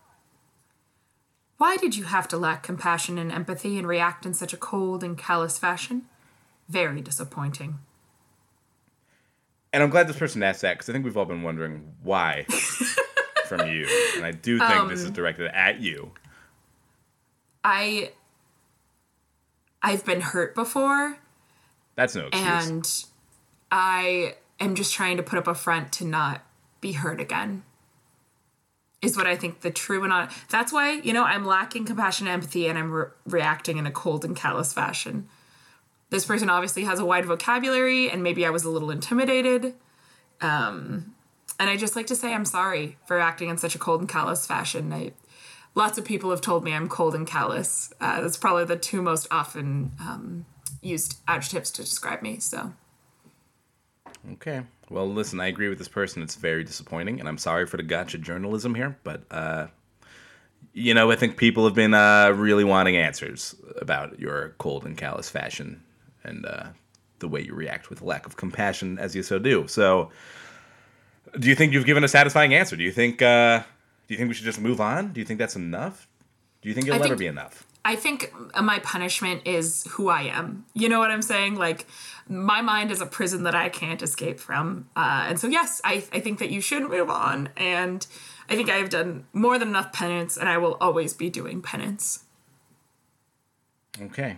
Why did you have to lack compassion and empathy and react in such a cold and callous fashion? Very disappointing. And I'm glad this person asked that, because I think we've all been wondering why from you. And I do think this is directed at you. I've been hurt before. That's no excuse. And I am just trying to put up a front to not be hurt again. Is what I think the true and honest. That's why, you know, I'm lacking compassion and empathy, and I'm reacting in a cold and callous fashion. This person obviously has a wide vocabulary, and maybe I was a little intimidated. And I just like to say I'm sorry for acting in such a cold and callous fashion. Lots of people have told me I'm cold and callous. That's probably the two most often used adjectives to describe me, so... Okay. Well, listen, I agree with this person. It's very disappointing, and I'm sorry for the gotcha journalism here, but, you know, I think people have been really wanting answers about your cold and callous fashion and the way you react with lack of compassion, as you so do. So, do you think you've given a satisfying answer? Do you think we should just move on? Do you think that's enough? Do you think it'll ever be enough? I think my punishment is who I am. You know what I'm saying? Like, my mind is a prison that I can't escape from. And so, yes, I think that you should move on. And I think I have done more than enough penance, and I will always be doing penance. Okay.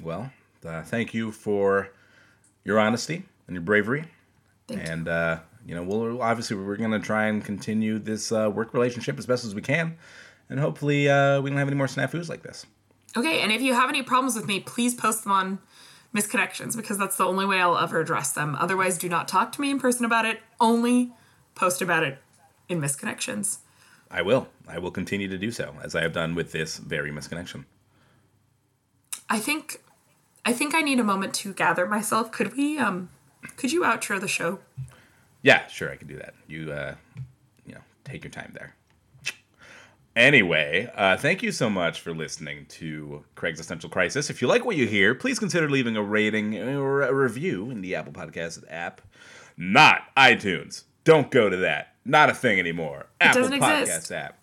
Well, thank you for your honesty and your bravery. Thank you. And you know, we'll obviously we're going to try and continue this work relationship as best as we can. And hopefully we don't have any more snafus like this. Okay, and if you have any problems with me, please post them on Misconnections, because that's the only way I'll ever address them. Otherwise, do not talk to me in person about it. Only post about it in Misconnections. I will. I will continue to do so, as I have done with this very misconnection. I think I need a moment to gather myself. Could we, could you outro the show? Yeah, sure, I can do that. You, you know, take your time there. Anyway, thank you so much for listening to Craig's Essential Crisis. If you like what you hear, please consider leaving a rating or a review in the Apple Podcast app. Not iTunes. Don't go to that. Not a thing anymore. Apple Podcast exist. App.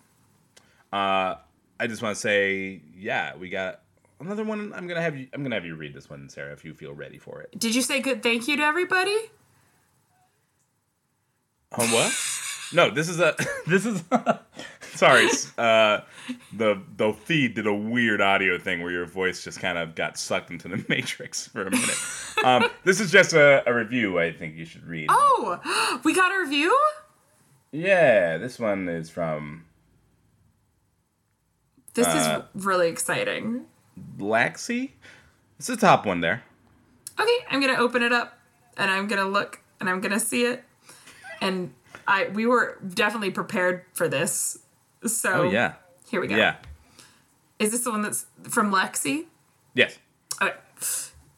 I just want to say, yeah, we got another one. I'm gonna have you read this one, Sarah, if you feel ready for it. Did you say good thank you to everybody? What? No, this is a sorry, the feed did a weird audio thing where your voice just kind of got sucked into the matrix for a minute. This is just a review I think you should read. Oh, we got a review? Yeah, this one is from... This is really exciting. Laxie? It's the top one there. Okay, I'm going to open it up, and I'm going to look, and I'm going to see it, and... We were definitely prepared for this. So Here we go. Yeah. Is this the one that's from Lexi? Yes. Okay.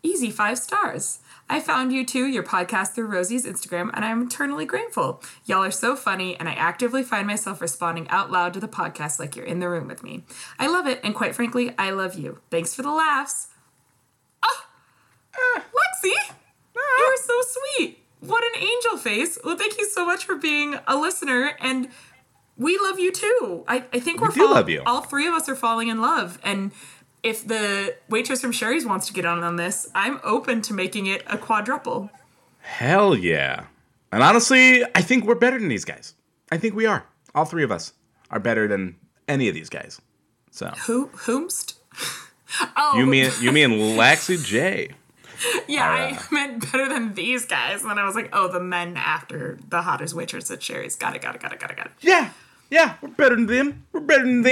Easy 5 stars. I found you two, your podcast through Rosie's Instagram, and I'm eternally grateful. Y'all are so funny, and I actively find myself responding out loud to the podcast like you're in the room with me. I love it, and quite frankly, I love you. Thanks for the laughs. Oh, Lexi, you are so sweet. What an angel face. Well, thank you so much for being a listener, and we love you too. I think we love you. All three of us are falling in love, and if the waitress from Sherry's wants to get on this, I'm open to making it a quadruple. Hell yeah. And honestly, I think we're better than these guys. I think we are. All three of us are better than any of these guys. So whomst? Oh. You mean Laxie J. Yeah, I meant better than these guys. And then I was like, oh, the men after the hottest waitress at Sherry's. Got it. Yeah, we're better than them. We're better than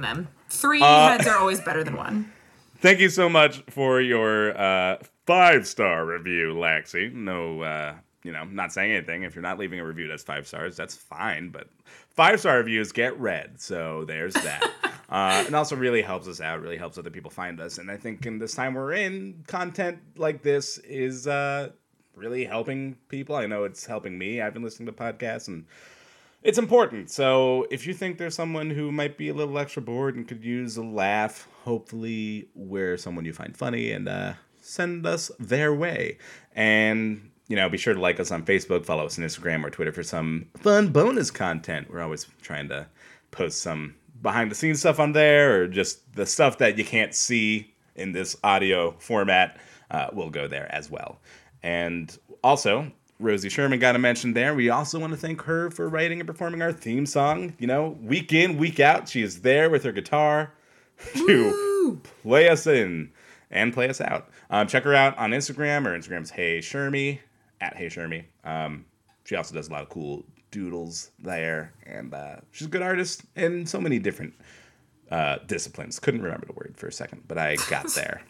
them. 3 heads are always better than one. Thank you so much for your 5-star review, Laxie. No, not saying anything. If you're not leaving a review that's 5 stars, that's fine. But 5-star reviews get read, so there's that. And also really helps us out, really helps other people find us. And I think in this time we're in, content like this is really helping people. I know it's helping me. I've been listening to podcasts, and it's important. So if you think there's someone who might be a little extra bored and could use a laugh, hopefully we're someone you find funny, and send us their way. And, be sure to like us on Facebook, follow us on Instagram or Twitter for some fun bonus content. We're always trying to post some behind-the-scenes stuff on there, or just the stuff that you can't see in this audio format will go there as well. And also, Rosie Sherman got a mention there. We also want to thank her for writing and performing our theme song. Week in, week out, she is there with her guitar to play us in and play us out. Check her out on Instagram. Her Instagram's HeyShermy, @HeyShermy. She also does a lot of cool doodles there, and she's a good artist in so many different disciplines. Couldn't remember the word for a second, but I got there.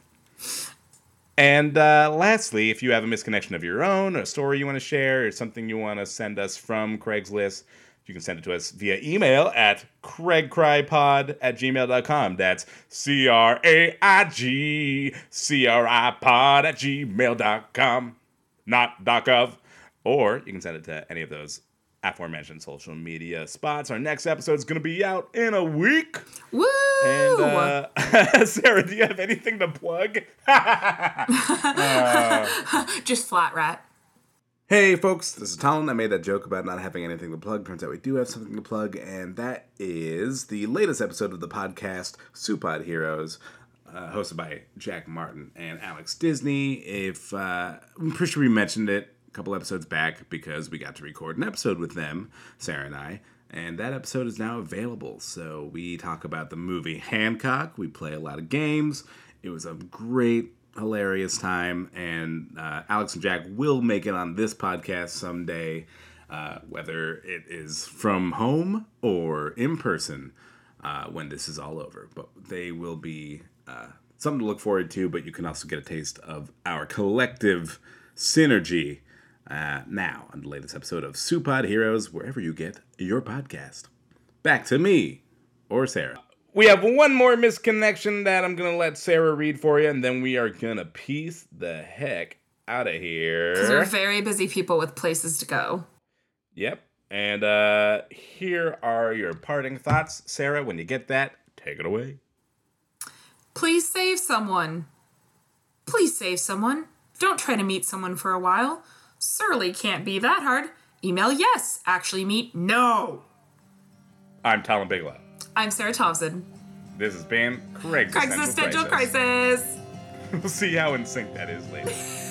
And lastly, if you have a misconnection of your own, a story you want to share, or something you want to send us from Craigslist, you can send it to us via email at craigcrypod@gmail.com. That's CRAIGCRIPOD@gmail.com, not .gov. Or you can send it to any of those aforementioned social media spots. Our next episode is going to be out in a week. Woo! And Sarah, do you have anything to plug? Just flat rat. Hey, folks, this is Talon. I made that joke about not having anything to plug. Turns out we do have something to plug, and that is the latest episode of the podcast, Soup Pod Heroes, hosted by Jack Martin and Alex Disney. I'm pretty sure we mentioned it a couple episodes back because we got to record an episode with them, Sarah and I, and that episode is now available. So we talk about the movie Hancock. We play a lot of games. It was a great, hilarious time, and Alex and Jack will make it on this podcast someday. whether it is from home or in person when this is all over. But they will be something to look forward to, but you can also get a taste of our collective synergy now on the latest episode of Soup Pod Heroes, wherever you get your podcast. Back to me, or Sarah. We have one more misconnection that I'm going to let Sarah read for you, and then we are going to piece the heck out of here. Because we're very busy people with places to go. Yep. And here are your parting thoughts. Sarah, when you get that, take it away. Please save someone. Please save someone. Don't try to meet someone for a while. Surely can't be that hard. Email yes. Actually meet no. I'm Talon Bigelow. I'm Sarah Thompson. This has been Craigslist Existential Crisis. We'll see how in sync that is later.